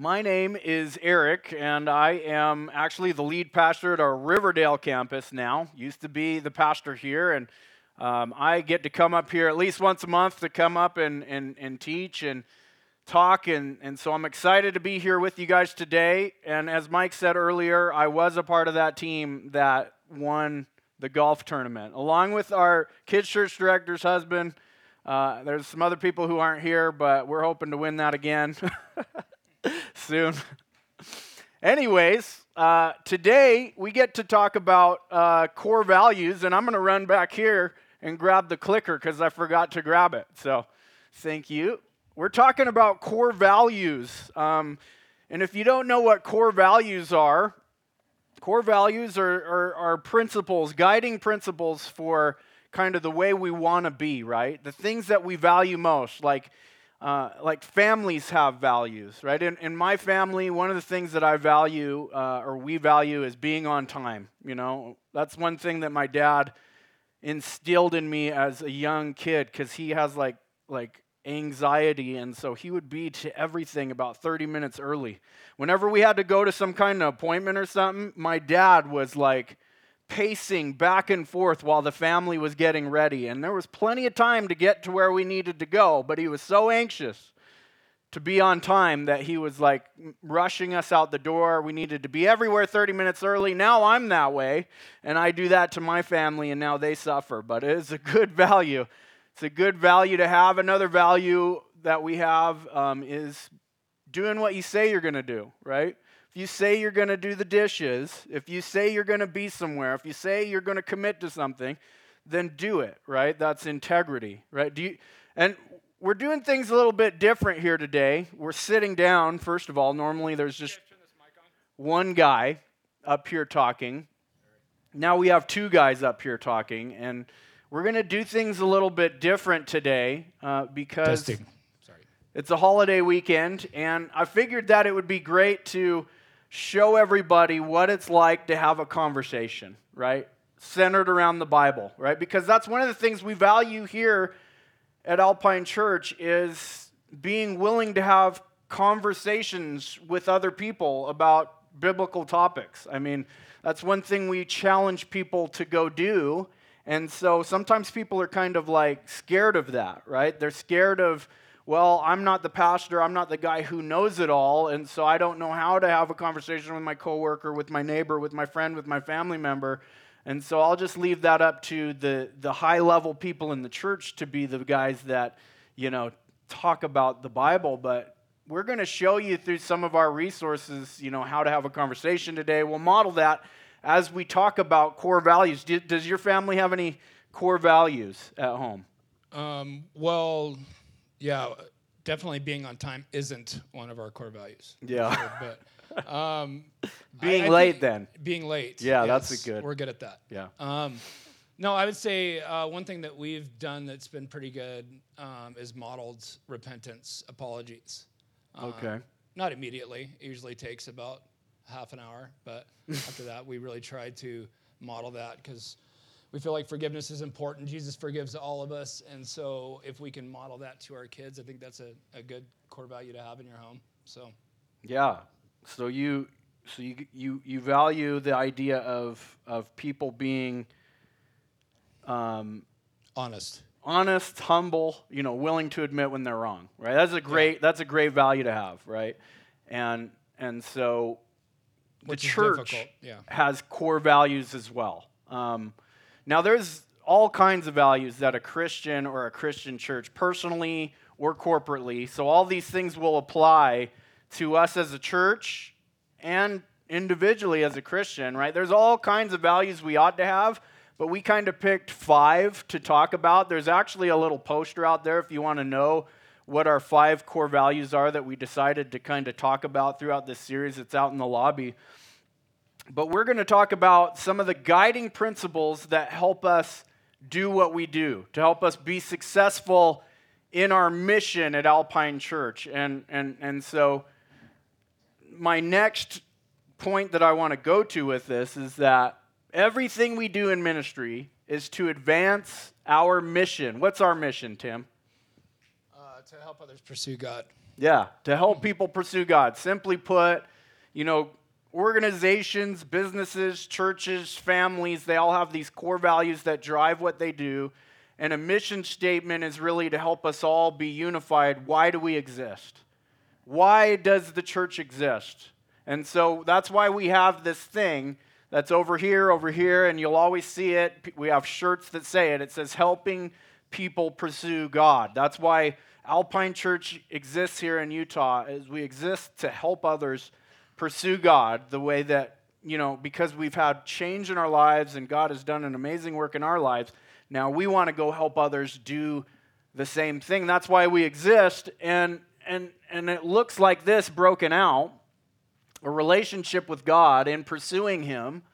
My name is Eric, and I am actually the lead pastor at our Riverdale campus now. Used to be the pastor here, and I get to come up here at least once a month to come up and teach and talk, and so I'm excited to be here with you guys today. And as Mike said earlier, I was a part of that team that won the golf tournament, along with our kids' church director's husband. There's some other people who aren't here, but we're hoping to win that again. Soon. Anyways, today we get to talk about core values, and I'm going to run back here and grab the clicker because I forgot to grab it. So, thank you. We're talking about core values, and if you don't know what core values are principles, guiding principles for kind of the way we want to be, right? The things that we value most, like families have values, right? In my family, one of the things that I value or we value is being on time. You know, that's one thing that my dad instilled in me as a young kid because he has like anxiety, and so he would be to everything about 30 minutes early. Whenever we had to go to some kind of appointment or something, my dad was like pacing back and forth while the family was getting ready, and there was plenty of time to get to where we needed to go, but he was so anxious to be on time that he was like rushing us out the door. We needed to be everywhere 30 minutes early. Now I'm that way, and I do that to my family, and now they suffer, but it is a good value. It's a good value to have. Another value that we have is doing what you say you're going to do, right? If you say you're going to do the dishes, if you say you're going to be somewhere, if you say you're going to commit to something, then do it, right? That's integrity, right? And we're doing things a little bit different here today. We're sitting down, first of all. Normally there's just one guy up here talking. Now we have two guys up here talking, and we're going to do things a little bit different today because it's a holiday weekend, and I figured that it would be great to show everybody what it's like to have a conversation, right? Centered around the Bible, right? Because that's one of the things we value here at Alpine Church is being willing to have conversations with other people about biblical topics. I mean, that's one thing we challenge people to go do, and so sometimes people are kind of like scared of that, right? They're scared of, well, I'm not the pastor, I'm not the guy who knows it all, and so I don't know how to have a conversation with my coworker, with my neighbor, with my friend, with my family member, and so I'll just leave that up to the high-level people in the church to be the guys that, you know, talk about the Bible, but we're going to show you through some of our resources, you know, how to have a conversation today. We'll model that as we talk about core values. Does your family have any core values at home? Well, yeah, definitely being on time isn't one of our core values. Yeah. Sure, but Being late. Yeah, yes, that's a good. We're good at that. Yeah. No, I would say one thing that we've done that's been pretty good is modeled repentance apologies. Okay. Not immediately. It usually takes about half an hour, but after that, we really try to model that because we feel like forgiveness is important. Jesus forgives all of us, and so if we can model that to our kids, I think that's a good core value to have in your home. So, yeah. So you value the idea of people being honest, humble, you know, willing to admit when they're wrong, right? That's a great value to have, right? And so the church has core values as well. Now, there's all kinds of values that a Christian or a Christian church, personally or corporately, so all these things will apply to us as a church and individually as a Christian, right? There's all kinds of values we ought to have, but we kind of picked 5 to talk about. There's actually a little poster out there if you want to know what our 5 core values are that we decided to kind of talk about throughout this series. It's out in the lobby. But we're going to talk about some of the guiding principles that help us do what we do, to help us be successful in our mission at Alpine Church. And so my next point that I want to go to with this is that everything we do in ministry is to advance our mission. What's our mission, Tim? To help others pursue God. Yeah, to help people pursue God. Simply put, you know, organizations, businesses, churches, families, they all have these core values that drive what they do. And a mission statement is really to help us all be unified. Why do we exist? Why does the church exist? And so that's why we have this thing that's over here, and you'll always see it. We have shirts that say it. It says, helping people pursue God. That's why Alpine Church exists here in Utah, is we exist to help others pursue God the way that, you know, because we've had change in our lives and God has done an amazing work in our lives. Now we want to go help others do the same thing. That's why we exist. And it looks like this broken out, a relationship with God and pursuing Him.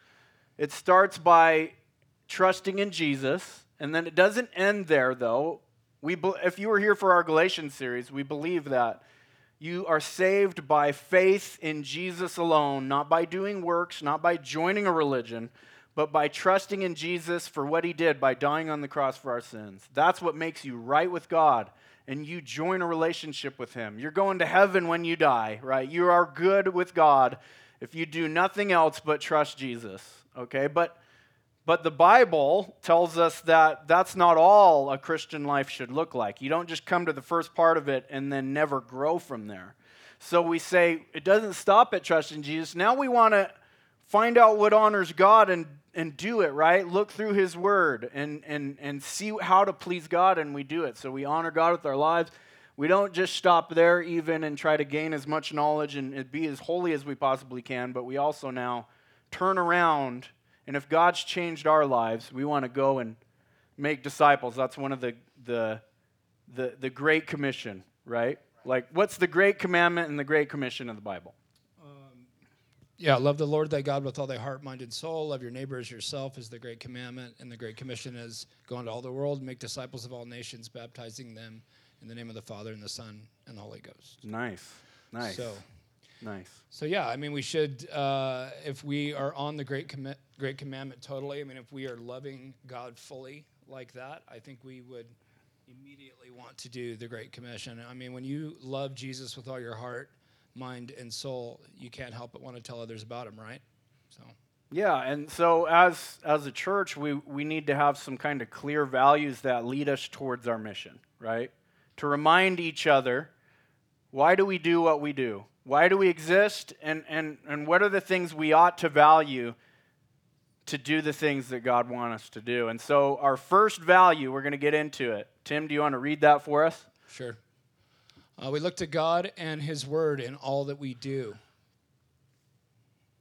It starts by trusting in Jesus, and then it doesn't end there, though. If you were here for our Galatians series, we believe that you are saved by faith in Jesus alone, not by doing works, not by joining a religion, but by trusting in Jesus for what He did by dying on the cross for our sins. That's what makes you right with God, and you join a relationship with Him. You're going to heaven when you die, right? You are good with God if you do nothing else but trust Jesus, okay? But the Bible tells us that that's not all a Christian life should look like. You don't just come to the first part of it and then never grow from there. So we say it doesn't stop at trusting Jesus. Now we want to find out what honors God and do it, right? Look through His Word and see how to please God, and we do it. So we honor God with our lives. We don't just stop there even and try to gain as much knowledge and be as holy as we possibly can, but we also now turn around, and if God's changed our lives, we want to go and make disciples. That's one of the Great Commission, right? Like, what's the Great Commandment and the Great Commission of the Bible? Yeah, love the Lord thy God with all thy heart, mind, and soul. Love your neighbor as yourself is the Great Commandment. And the Great Commission is, go into all the world, make disciples of all nations, baptizing them in the name of the Father and the Son and the Holy Ghost. Nice. Nice. So, yeah, I mean, we should, if we are on the Great Commandment totally, I mean, if we are loving God fully like that, I think we would immediately want to do the Great Commission. I mean, when you love Jesus with all your heart, mind and soul, you can't help but want to tell others about Him, right? So yeah, and so as a church, we need to have some kind of clear values that lead us towards our mission, right? To remind each other, why do we do what we do? Why do we exist? And what are the things we ought to value to do the things that God wants us to do? And so our first value, we're going to get into it. Tim, do you want to read that for us? Sure. We look to God and His Word in all that we do.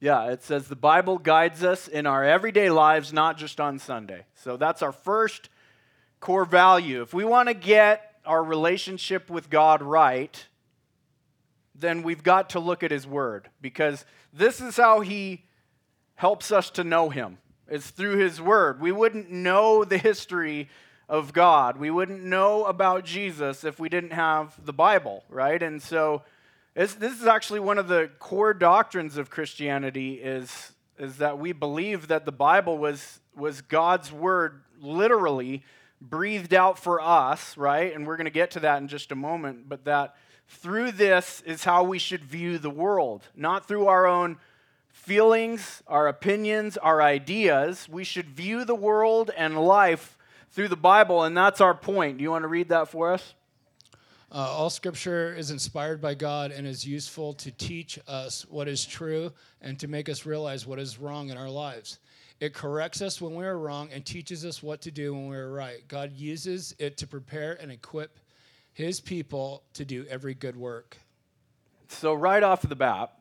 Yeah, it says the Bible guides us in our everyday lives, not just on Sunday. So that's our first core value. If we want to get our relationship with God right, then we've got to look at His Word, because this is how He helps us to know Him. It's through His Word. We wouldn't know the history of God. We wouldn't know about Jesus if we didn't have the Bible, right? And so this is actually one of the core doctrines of Christianity is that we believe that the Bible was God's Word literally breathed out for us, right? And we're going to get to that in just a moment, but that through this is how we should view the world, not through our own feelings, our opinions, our ideas. We should view the world and life through the Bible, and that's our point. Do you want to read that for us? All Scripture is inspired by God and is useful to teach us what is true and to make us realize what is wrong in our lives. It corrects us when we are wrong and teaches us what to do when we are right. God uses it to prepare and equip His people to do every good work. So right off the bat,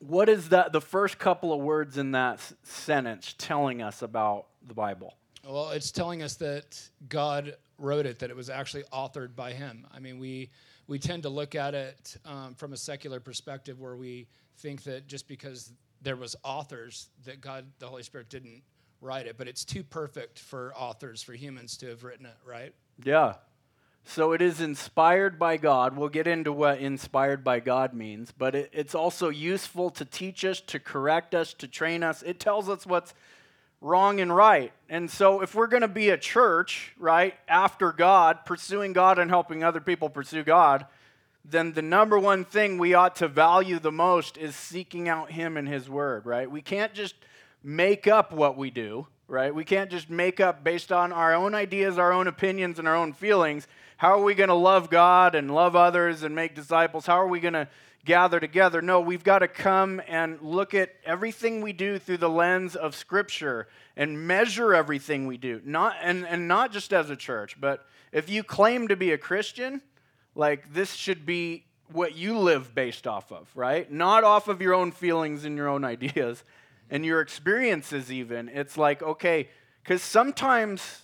what is that? The first couple of words in that sentence telling us about the Bible? Well, it's telling us that God wrote it, that it was actually authored by Him. I mean, we tend to look at it from a secular perspective where we think that just because there was authors that God, the Holy Spirit, didn't write it. But it's too perfect for authors, for humans to have written it, right? Yeah. So it is inspired by God. We'll get into what inspired by God means. But it's also useful to teach us, to correct us, to train us. It tells us what's wrong and right. And so if we're going to be a church, right, after God, pursuing God and helping other people pursue God, then the number one thing we ought to value the most is seeking out Him and His Word, right? We can't just make up what we do, right? We can't just make up based on our own ideas, our own opinions, and our own feelings. How are we going to love God and love others and make disciples? How are we going to gather together? No, we've got to come and look at everything we do through the lens of Scripture and measure everything we do. Not just as a church, but if you claim to be a Christian, like this should be what you live based off of, right? Not off of your own feelings and your own ideas and your experiences even. It's like, okay, because sometimes,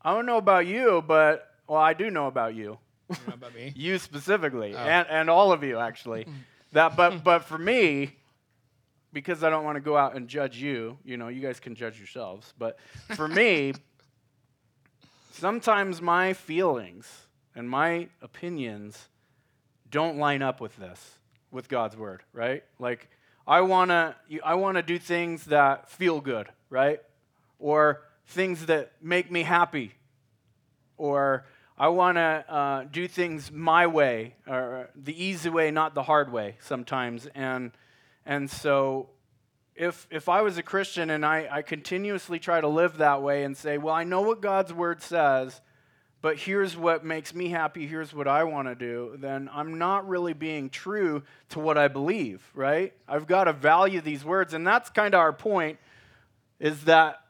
I don't know about you, but, well, I do know about you. You know about me? You specifically, oh. and all of you, actually. But for me, because I don't want to go out and judge you, you know, you guys can judge yourselves, but for me, sometimes my feelings and my opinions don't line up with this, with God's Word, right? Like, I wanna do things that feel good, right? Or things that make me happy. Or I wanna do things my way, or the easy way, not the hard way sometimes. And so if I was a Christian and I continuously try to live that way and say, well, I know what God's Word says, but here's what makes me happy, here's what I want to do, then I'm not really being true to what I believe, right? I've got to value these words, and that's kind of our point, is that,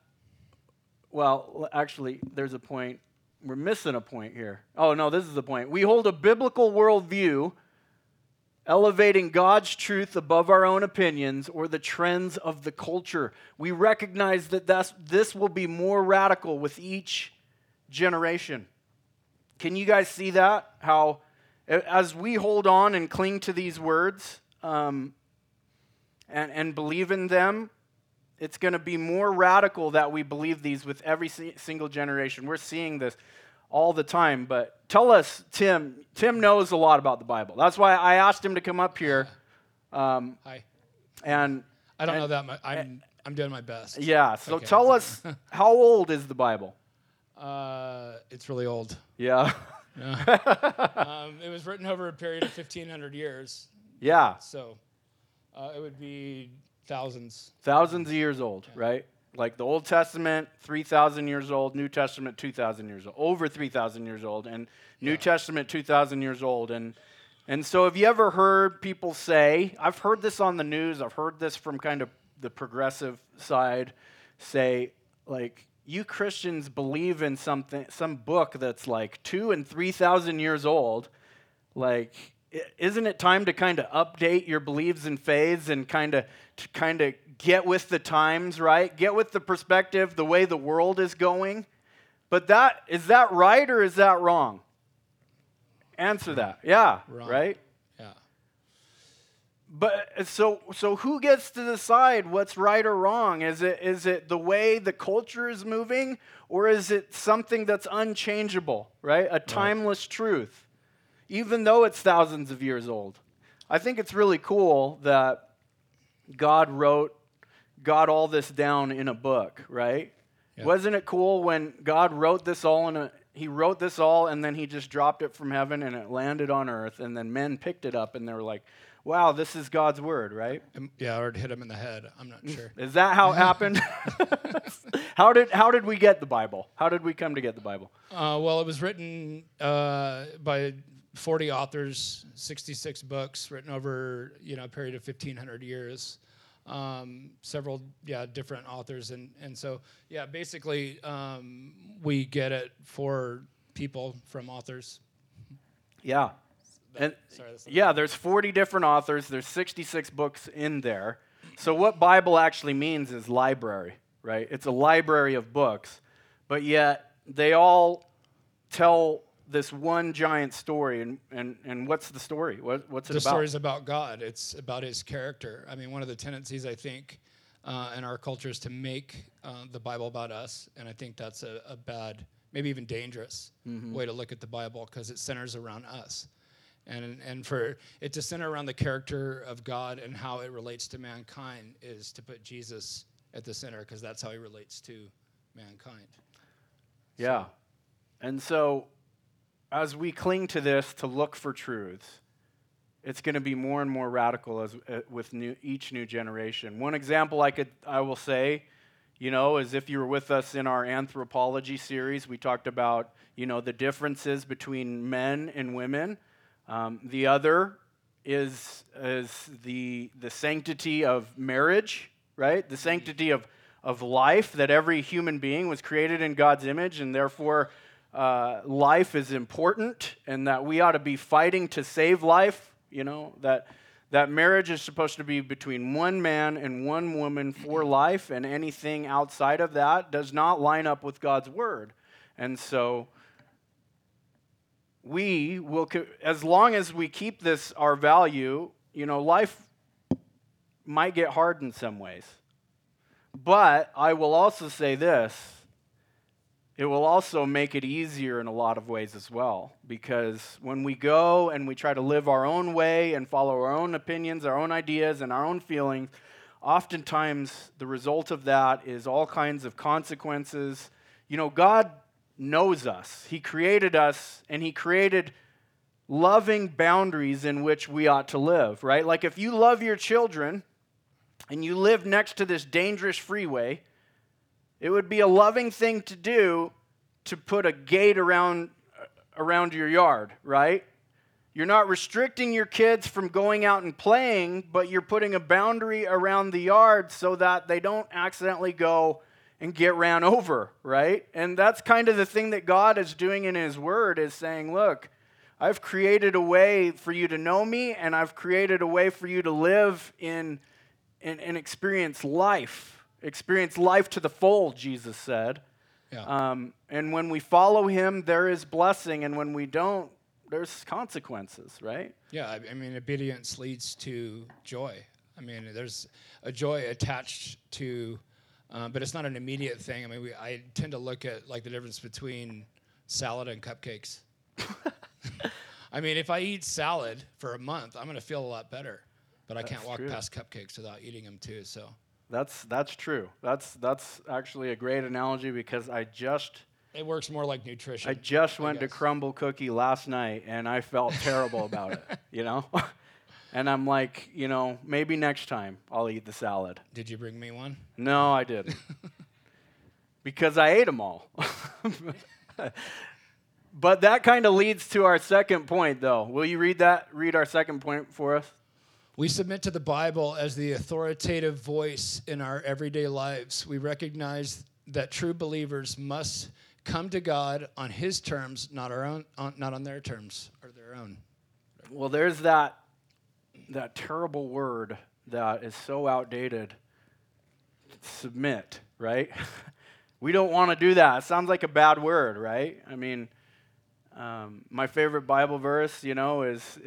well, actually, there's a point. We're missing a point here. Oh, no, this is the point. We hold a biblical worldview elevating God's truth above our own opinions or the trends of the culture. We recognize that this will be more radical with each generation. Can you guys see that? How, as we hold on and cling to these words and believe in them, it's going to be more radical that we believe these with every single generation. We're seeing this all the time. But tell us, Tim. Tim knows a lot about the Bible. That's why I asked him to come up here. Hi. And I don't know that much. I'm doing my best. Yeah. So okay, tell us, how old is the Bible? It's really old. Yeah. It was written over a period of 1,500 years. Yeah. So it would be thousands. Thousands of years old, yeah. Right? Like the Old Testament, 3,000 years old, New Testament, 2,000 years old, over 3,000 years old, and New Testament, 2,000 years old. And so have you ever heard people say, I've heard this on the news, I've heard this from kind of the progressive side, say, like, you Christians believe in something, some book that's like 2,000 and 3,000 years old. Like, isn't it time to kind of update your beliefs and faiths and kind of get with the times, right? Get with the perspective, the way the world is going. But that is that right or is that wrong? Answer that. Yeah. Wrong. Right. Yeah. But so who gets to decide what's right or wrong? Is it the way the culture is moving, or is it something that's unchangeable, right? A timeless truth, even though it's thousands of years old. I think it's really cool that God wrote all this down in a book, right? Yeah. Wasn't it cool when God wrote this all He wrote this all, and then He just dropped it from heaven, and it landed on earth, and then men picked it up, and they were like, wow, this is God's Word, right? Yeah, or it hit him in the head. I'm not sure. Is that how it happened? How did we get the Bible? How did we come to get the Bible? Well, it was written by 40 authors, 66 books, written over a period of 1,500 years. Several different authors, and so basically we get it for people from authors. Yeah. And there's 40 different authors. There's 66 books in there. So what Bible actually means is library, right? It's a library of books, but yet they all tell this one giant story. And what's the story? What's it about? The story's about God. It's about His character. I mean, one of the tendencies I think in our culture is to make the Bible about us, and I think that's a bad, maybe even dangerous way to look at the Bible, because it centers around us. And for it to center around the character of God and how it relates to mankind is to put Jesus at the center, because that's how He relates to mankind. Yeah. So. And so as we cling to this to look for truths, it's going to be more and more radical as with each new generation. One example I will say, you know, is if you were with us in our anthropology series, we talked about, you know, the differences between men and women. The other is the sanctity of marriage, right? The sanctity of life, that every human being was created in God's image, and therefore life is important, and that we ought to be fighting to save life. You know, that marriage is supposed to be between one man and one woman for life, and anything outside of that does not line up with God's word. And so we will, as long as we keep this our value, you know, life might get hard in some ways. But I will also say this, it will also make it easier in a lot of ways as well, because when we go and we try to live our own way and follow our own opinions, our own ideas, and our own feelings, oftentimes the result of that is all kinds of consequences. You know, God knows us. He created us, and He created loving boundaries in which we ought to live, right? Like if you love your children, and you live next to this dangerous freeway, it would be a loving thing to do to put a gate around your yard, right? You're not restricting your kids from going out and playing, but you're putting a boundary around the yard so that they don't accidentally go and get ran over, right? And that's kind of the thing that God is doing in His Word, is saying, look, I've created a way for you to know me, and I've created a way for you to live in and experience life to the full, Jesus said. Yeah. And when we follow Him, there is blessing, and when we don't, there's consequences, right? Yeah, I mean, obedience leads to joy. I mean, there's a joy attached to, but it's not an immediate thing. I mean, I tend to look at, like, the difference between salad and cupcakes. I mean, if I eat salad for a month, I'm going to feel a lot better. But I can't walk past cupcakes without eating them too, so. That's true. That's actually a great analogy, because it works more like nutrition. I just went to Crumble Cookie last night, and I felt terrible about it, you know? And I'm like, you know, maybe next time I'll eat the salad. Did you bring me one? No, I didn't. Because I ate them all. But that kind of leads to our second point, though. Will you read our second point for us? We submit to the Bible as the authoritative voice in our everyday lives. We recognize that true believers must come to God on His terms, not on their terms or their own. Well, there's that terrible word that is so outdated, submit, right? We don't want to do that. It sounds like a bad word, right? I mean, my favorite Bible verse, you know, is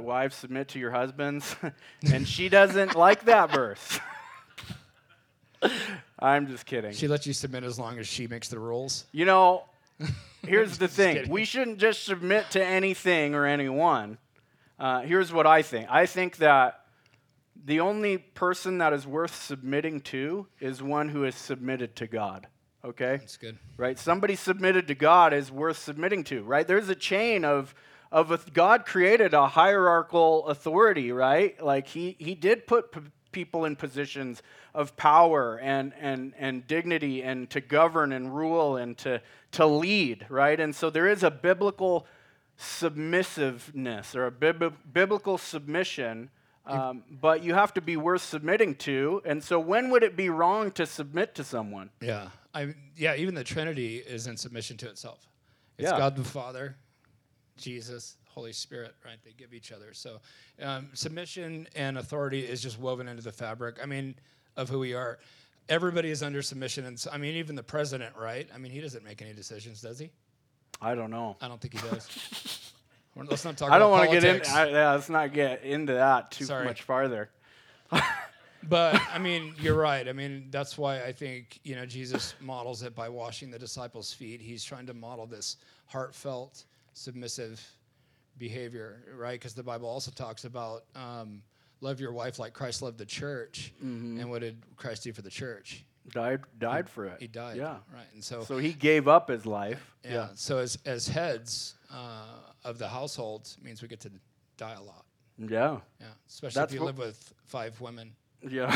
wives, submit to your husbands. And she doesn't like that verse. I'm just kidding. She lets you submit as long as she makes the rules. You know, here's the thing. Kidding. We shouldn't just submit to anything or anyone. Here's what I think. I think that the only person that is worth submitting to is one who is submitted to God. Okay? That's good. Right? Somebody submitted to God is worth submitting to, right? There's a chain of God created a hierarchical authority, right? Like he did put people in positions of power and dignity, and to govern and rule and to lead, right? And so there is a biblical submissiveness or a biblical submission, but you have to be worth submitting to. And so when would it be wrong to submit to someone? Yeah. Even the Trinity is in submission to itself. It's God the Father, Jesus, Holy Spirit, right? They give each other. So submission and authority is just woven into the fabric, I mean, of who we are. Everybody is under submission. And so, I mean, even the president, right? I mean, he doesn't make any decisions, does he? I don't know. I don't think he does. Let's not talk about politics. Let's not get into that much farther. But, I mean, you're right. I mean, that's why I think, you know, Jesus models it by washing the disciples' feet. He's trying to model this heartfelt, submissive behavior, right? Because the Bible also talks about love your wife like Christ loved the church. Mm-hmm. And what did Christ do for the church? Died for it. He died. Yeah. Right. And so he gave up his life. Yeah. So as heads of the household, means we get to die a lot. Yeah. Yeah. Especially if you live with 5 women. Yeah.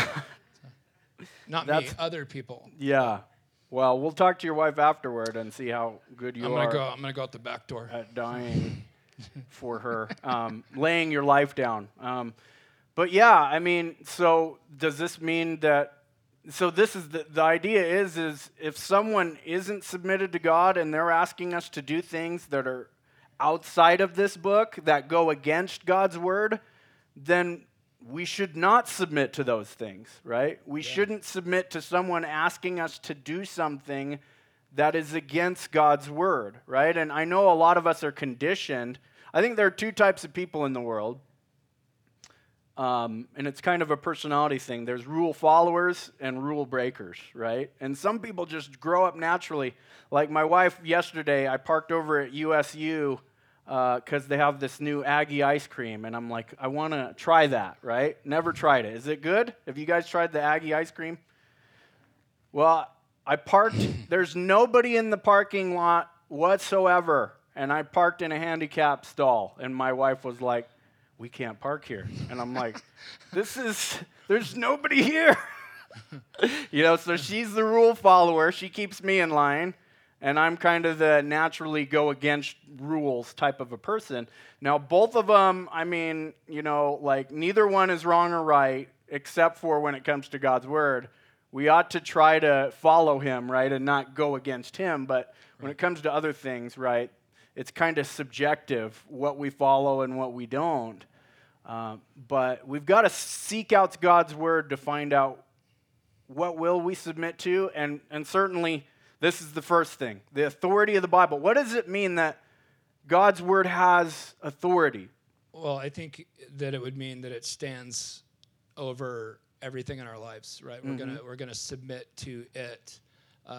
So, not me, other people. Yeah. Well, we'll talk to your wife afterward and see how good you are. I'm gonna go out the back door. At dying for her, laying your life down. But yeah, I mean, so does this mean that? So this is the idea is if someone isn't submitted to God and they're asking us to do things that are outside of this book that go against God's word, then we should not submit to those things, right? We shouldn't submit to someone asking us to do something that is against God's word, right? And I know a lot of us are conditioned. I think there are 2 types of people in the world. And it's kind of a personality thing. There's rule followers and rule breakers, right? And some people just grow up naturally. Like my wife yesterday, I parked over at USU because they have this new Aggie ice cream. And I'm like, I want to try that, right? Never tried it. Is it good? Have you guys tried the Aggie ice cream? Well, I parked. There's nobody in the parking lot whatsoever. And I parked in a handicap stall. And my wife was like, we can't park here. And I'm like, there's nobody here. You know, so she's the rule follower. She keeps me in line. And I'm kind of the naturally go against rules type of a person. Now, both of them, I mean, you know, like neither one is wrong or right, except for when it comes to God's word. We ought to try to follow him, right, and not go against him. But when it comes to other things, right, it's kind of subjective what we follow and what we don't. But we've got to seek out God's word to find out what will we submit to. And certainly, this is the first thing, the authority of the Bible. What does it mean that God's word has authority? Well, I think that it would mean that it stands over everything in our lives, right? Mm-hmm. We're gonna submit to it,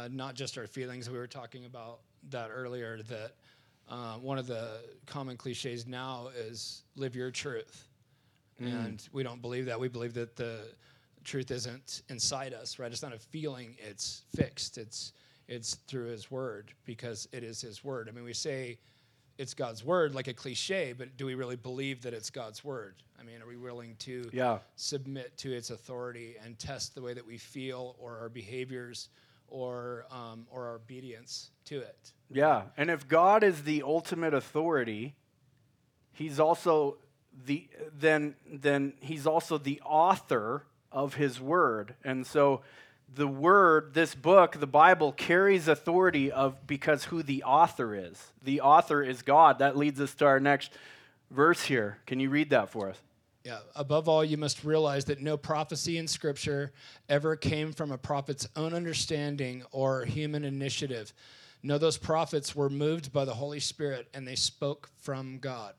not just our feelings. We were talking about that earlier, that one of the common cliches now is live your truth. Mm. And we don't believe that. We believe that the truth isn't inside us, right? It's not a feeling. It's fixed. It's through his word, because it is his word. I mean, we say it's God's word like a cliche, but do we really believe that it's God's word? I mean, are we willing to submit to its authority and test the way that we feel or our behaviors or our obedience to it? Yeah, and if God is the ultimate authority, he's also then he's also the author of his word. And so the word, this book, the Bible, carries authority because who the author is. The author is God. That leads us to our next verse here. Can you read that for us? Yeah, above all, you must realize that no prophecy in Scripture ever came from a prophet's own understanding or human initiative. No, those prophets were moved by the Holy Spirit, and they spoke from God.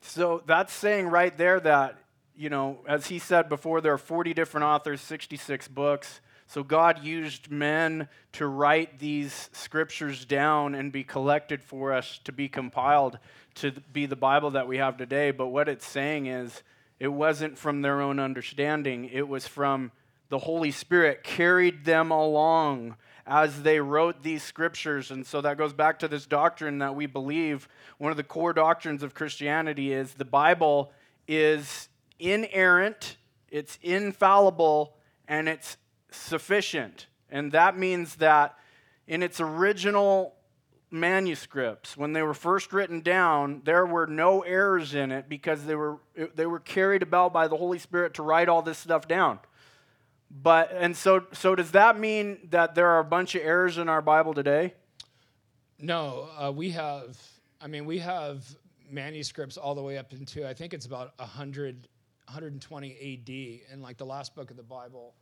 So that's saying right there that, you know, as he said before, there are 40 different authors, 66 books. So God used men to write these scriptures down and be collected for us to be compiled to be the Bible that we have today. But what it's saying is it wasn't from their own understanding. It was from the Holy Spirit carried them along as they wrote these scriptures. And so that goes back to this doctrine that we believe. One of the core doctrines of Christianity is the Bible is inerrant, it's infallible, and it's sufficient. And that means that in its original manuscripts, when they were first written down, there were no errors in it because they were carried about by the Holy Spirit to write all this stuff down. But and so does that mean that there are a bunch of errors in our Bible today? No, we have manuscripts all the way up into, I think it's about 100, 120 AD, and like the last book of the Bible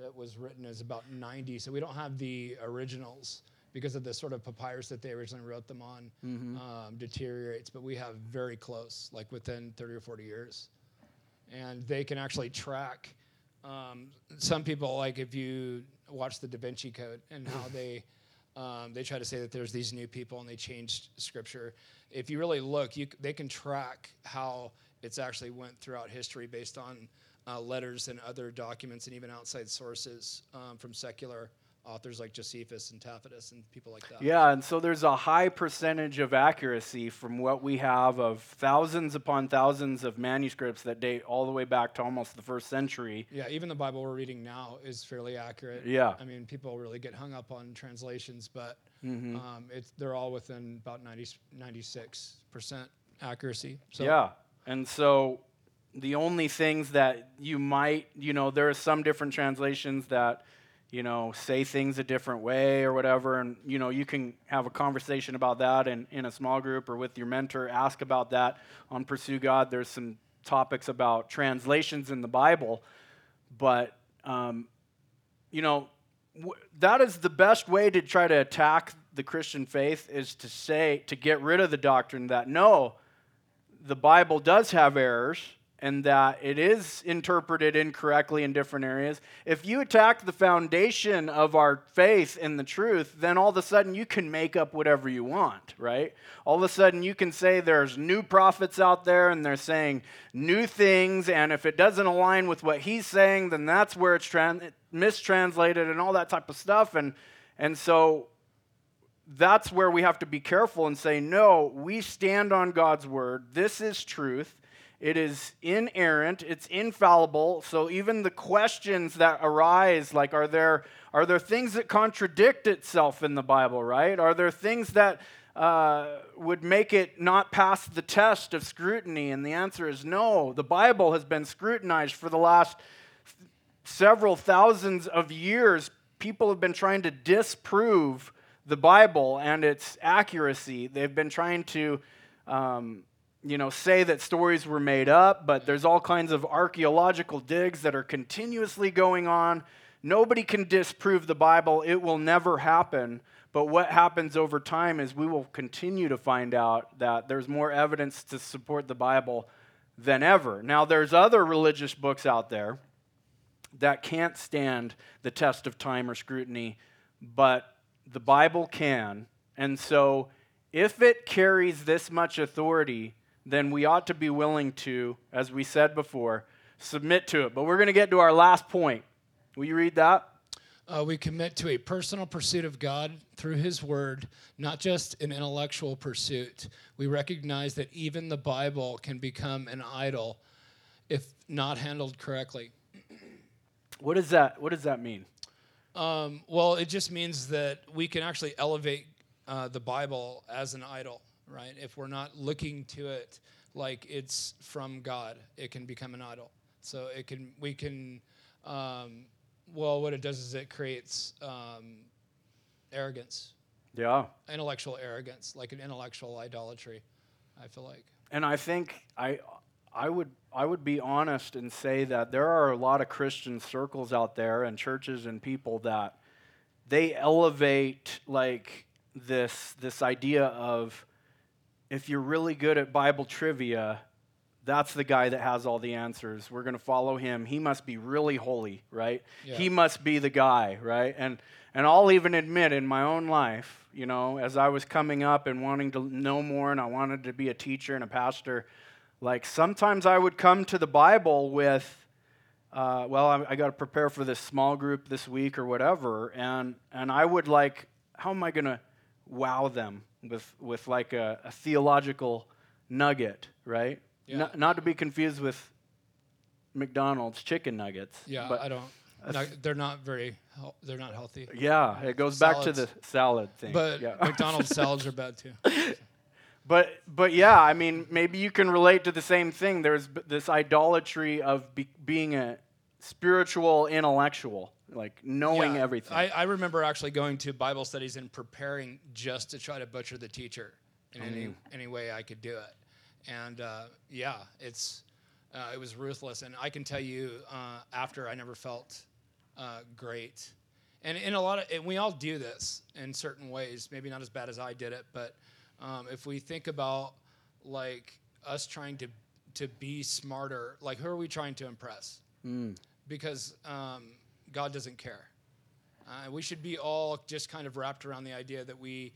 that was written is about 90. So we don't have the originals because of the sort of papyrus that they originally wrote them on. Mm-hmm. Deteriorates, but we have very close, like within 30 or 40 years, and they can actually track. Some people, like if you watch the Da Vinci Code and how they try to say that there's these new people and they changed scripture. If you really look, they can track how it's actually went throughout history based on letters and other documents and even outside sources from secular authors like Josephus and Tacitus and people like that. Yeah, and so there's a high percentage of accuracy from what we have of thousands upon thousands of manuscripts that date all the way back to almost the first century. Yeah, even the Bible we're reading now is fairly accurate. Yeah. I mean, people really get hung up on translations, but mm-hmm. They're all within about 96% accuracy. So. Yeah, and so the only things that you might, there are some different translations that say things a different way or whatever. And, you can have a conversation about that in a small group or with your mentor. Ask about that on Pursue God. There's some topics about translations in the Bible. But, that is the best way to try to attack the Christian faith, is to get rid of the doctrine that, no, the Bible does have errors, and that it is interpreted incorrectly in different areas. If you attack the foundation of our faith and the truth, then all of a sudden you can make up whatever you want, right? All of a sudden you can say there's new prophets out there and they're saying new things, and if it doesn't align with what he's saying, then that's where it's mistranslated and all that type of stuff. And so that's where we have to be careful and say, no, we stand on God's word. This is truth. It is inerrant, it's infallible, so even the questions that arise, like are there things that contradict itself in the Bible, right? Are there things that would make it not pass the test of scrutiny? And the answer is no. The Bible has been scrutinized for the last several thousands of years. People have been trying to disprove the Bible and its accuracy. They've been trying to say that stories were made up, but there's all kinds of archaeological digs that are continuously going on. Nobody can disprove the Bible. It will never happen. But what happens over time is we will continue to find out that there's more evidence to support the Bible than ever. Now, there's other religious books out there that can't stand the test of time or scrutiny, but the Bible can. And so if it carries this much authority, then we ought to be willing to, as we said before, submit to it. But we're going to get to our last point. Will you read that? We commit to a personal pursuit of God through His Word, not just an intellectual pursuit. We recognize that even the Bible can become an idol if not handled correctly. What does that mean? Well, it just means that we can actually elevate the Bible as an idol. Right? If we're not looking to it like it's from God, it can become an idol. So it can, what it does is it creates arrogance. Yeah. Intellectual arrogance, like an intellectual idolatry, I feel like. And I think I would be honest and say that there are a lot of Christian circles out there and churches and people that they elevate like this idea of, if you're really good at Bible trivia, that's the guy that has all the answers. We're going to follow him. He must be really holy, right? Yeah. He must be the guy, right? And I'll even admit in my own life, as I was coming up and wanting to know more, and I wanted to be a teacher and a pastor, like sometimes I would come to the Bible with, I got to prepare for this small group this week or whatever, and I would like, how am I going to wow them with like a theological nugget, right? Yeah. Not to be confused with McDonald's chicken nuggets. Yeah, but I don't. They're not healthy. Yeah, it goes back to the salad thing. But yeah. McDonald's salads are bad too. But yeah, I mean, maybe you can relate to the same thing. There's this idolatry of being a spiritual intellectual, like knowing everything. I remember actually going to Bible studies and preparing just to try to butcher the teacher in any way I could do it. And it was ruthless. And I can tell you, after I never felt great. And in a lot of, and we all do this in certain ways. Maybe not as bad as I did it, but if we think about like us trying to be smarter, like who are we trying to impress? Mm. Because God doesn't care. We should be all just kind of wrapped around the idea that we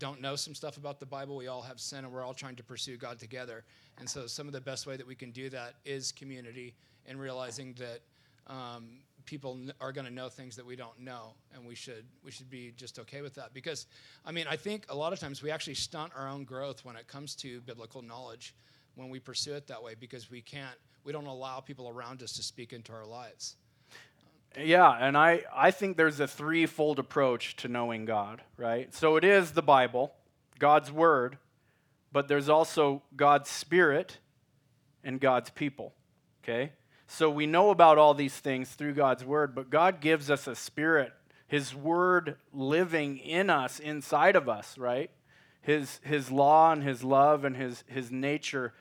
don't know some stuff about the Bible. We all have sin, and we're all trying to pursue God together. And so some of the best way that we can do that is community, and realizing that people are going to know things that we don't know, and we should be just okay with that. Because, I mean, I think a lot of times we actually stunt our own growth when it comes to biblical knowledge when we pursue it that way, because we don't allow people around us to speak into our lives. Yeah, and I think there's a threefold approach to knowing God, right? So it is the Bible, God's Word, but there's also God's Spirit and God's people, okay? So we know about all these things through God's Word, but God gives us a Spirit, His Word living in us, inside of us, right? His law and His love and His nature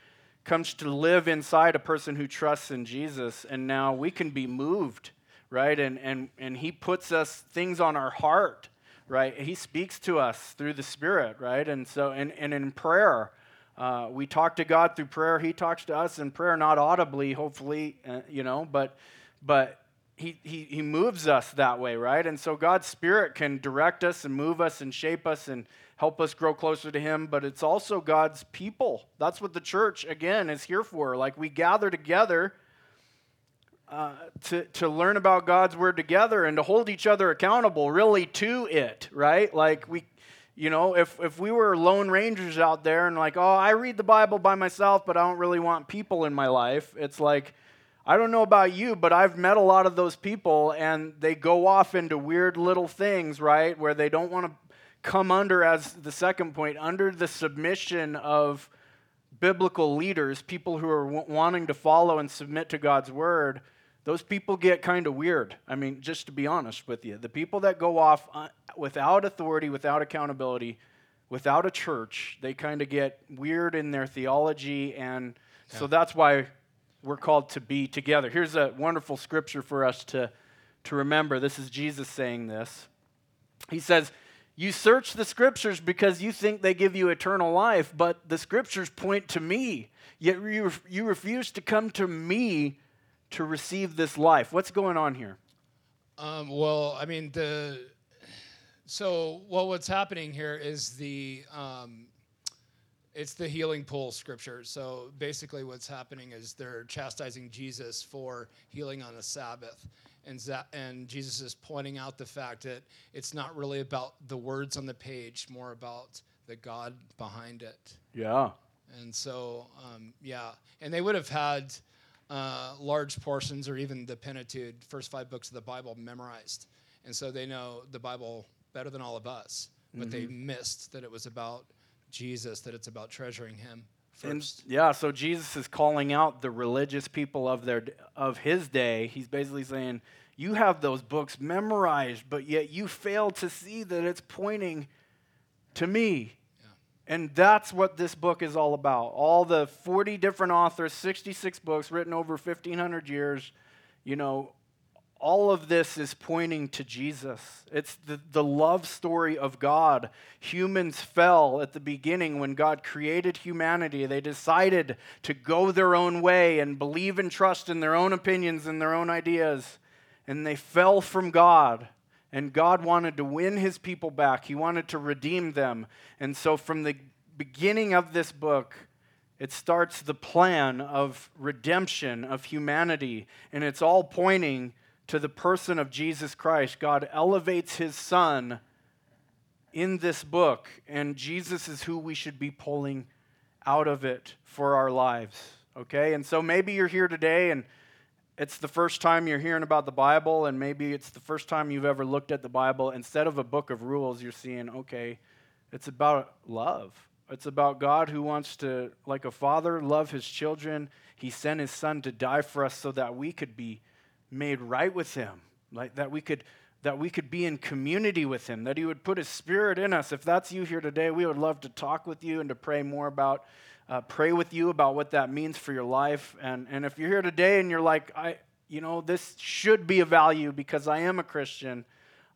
comes to live inside a person who trusts in Jesus, and now we can be moved, right? And He puts us things on our heart, right? He speaks to us through the Spirit, right? And so, and in prayer, we talk to God through prayer. He talks to us in prayer, not audibly, hopefully, but he moves us that way, right? And so God's Spirit can direct us and move us and shape us and help us grow closer to Him, but it's also God's people. That's what the church, again, is here for. Like, we gather together to learn about God's Word together and to hold each other accountable, really, to it, right? Like, we, you know, if we were lone rangers out there and like, oh, I read the Bible by myself, but I don't really want people in my life, it's like, I don't know about you, but I've met a lot of those people, and they go off into weird little things, right, where they don't want to come under, as the second point, under the submission of biblical leaders, people who are wanting to follow and submit to God's Word. Those people get kind of weird. I mean, just to be honest with you, the people that go off without authority, without accountability, without a church, they kind of get weird in their theology, and so that's why we're called to be together. Here's a wonderful scripture for us to remember. This is Jesus saying this. He says, "You search the Scriptures because you think they give you eternal life, but the Scriptures point to me. Yet you refuse to come to me to receive this life." What's going on here? What's happening here is it's the healing pool scripture. So basically what's happening is they're chastising Jesus for healing on the Sabbath. And Jesus is pointing out the fact that it's not really about the words on the page, more about the God behind it. Yeah. And so, And they would have had large portions or even the Pentateuch, first 5 books of the Bible, memorized. And so they know the Bible better than all of us. But they missed that it was about Jesus, that it's about treasuring Him first. So Jesus is calling out the religious people of His day. He's basically saying, you have those books memorized, but yet you fail to see that it's pointing to me. Yeah. And that's what this book is all about. All the 40 different authors, 66 books written over 1,500 years, you know, all of this is pointing to Jesus. It's the love story of God. Humans fell at the beginning when God created humanity. They decided to go their own way and believe and trust in their own opinions and their own ideas. And they fell from God. And God wanted to win His people back. He wanted to redeem them. And so from the beginning of this book, it starts the plan of redemption of humanity. And it's all pointing to the person of Jesus Christ. God elevates His Son in this book, and Jesus is who we should be pulling out of it for our lives, okay? And so maybe you're here today, and it's the first time you're hearing about the Bible, and maybe it's the first time you've ever looked at the Bible. Instead of a book of rules, you're seeing, okay, it's about love. It's about God who wants to, like a father, love His children. He sent His Son to die for us so that we could be made right with Him, like that we could be in community with Him, that He would put His Spirit in us. If that's you here today, we would love to talk with you and to pray with you about what that means for your life. And if you're here today and you're like, this should be a value because I am a Christian,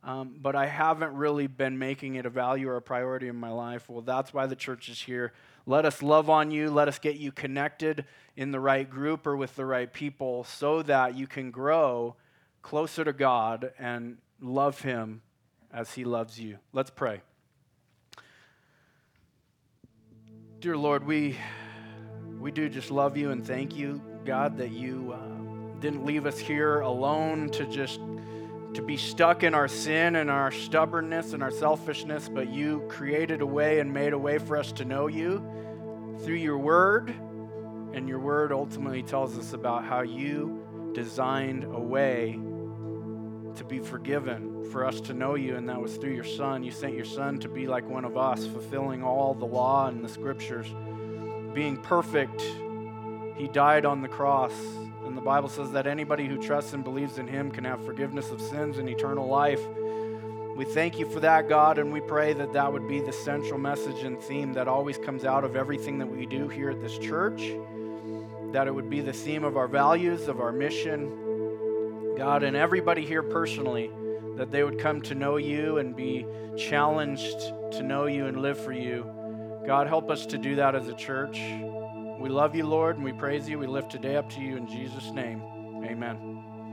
but I haven't really been making it a value or a priority in my life. Well, that's why the church is here. Let us love on you. Let us get you connected in the right group or with the right people so that you can grow closer to God and love Him as He loves you. Let's pray. Dear Lord, we do just love you and thank you, God, that you didn't leave us here alone to be stuck in our sin and our stubbornness and our selfishness, but you created a way and made a way for us to know you through your word. And your word ultimately tells us about how you designed a way to be forgiven, for us to know you, and that was through your son. You sent your son to be like one of us, fulfilling all the law and the scriptures, being perfect. He died on the cross, and the Bible says that anybody who trusts and believes in him can have forgiveness of sins and eternal life. We thank you for that, God, and we pray that that would be the central message and theme that always comes out of everything that we do here at this church, that it would be the theme of our values, of our mission, God, and everybody here personally, that they would come to know you and be challenged to know you and live for you. God, help us to do that as a church. We love you, Lord, and we praise you. We lift today up to you in Jesus' name. Amen.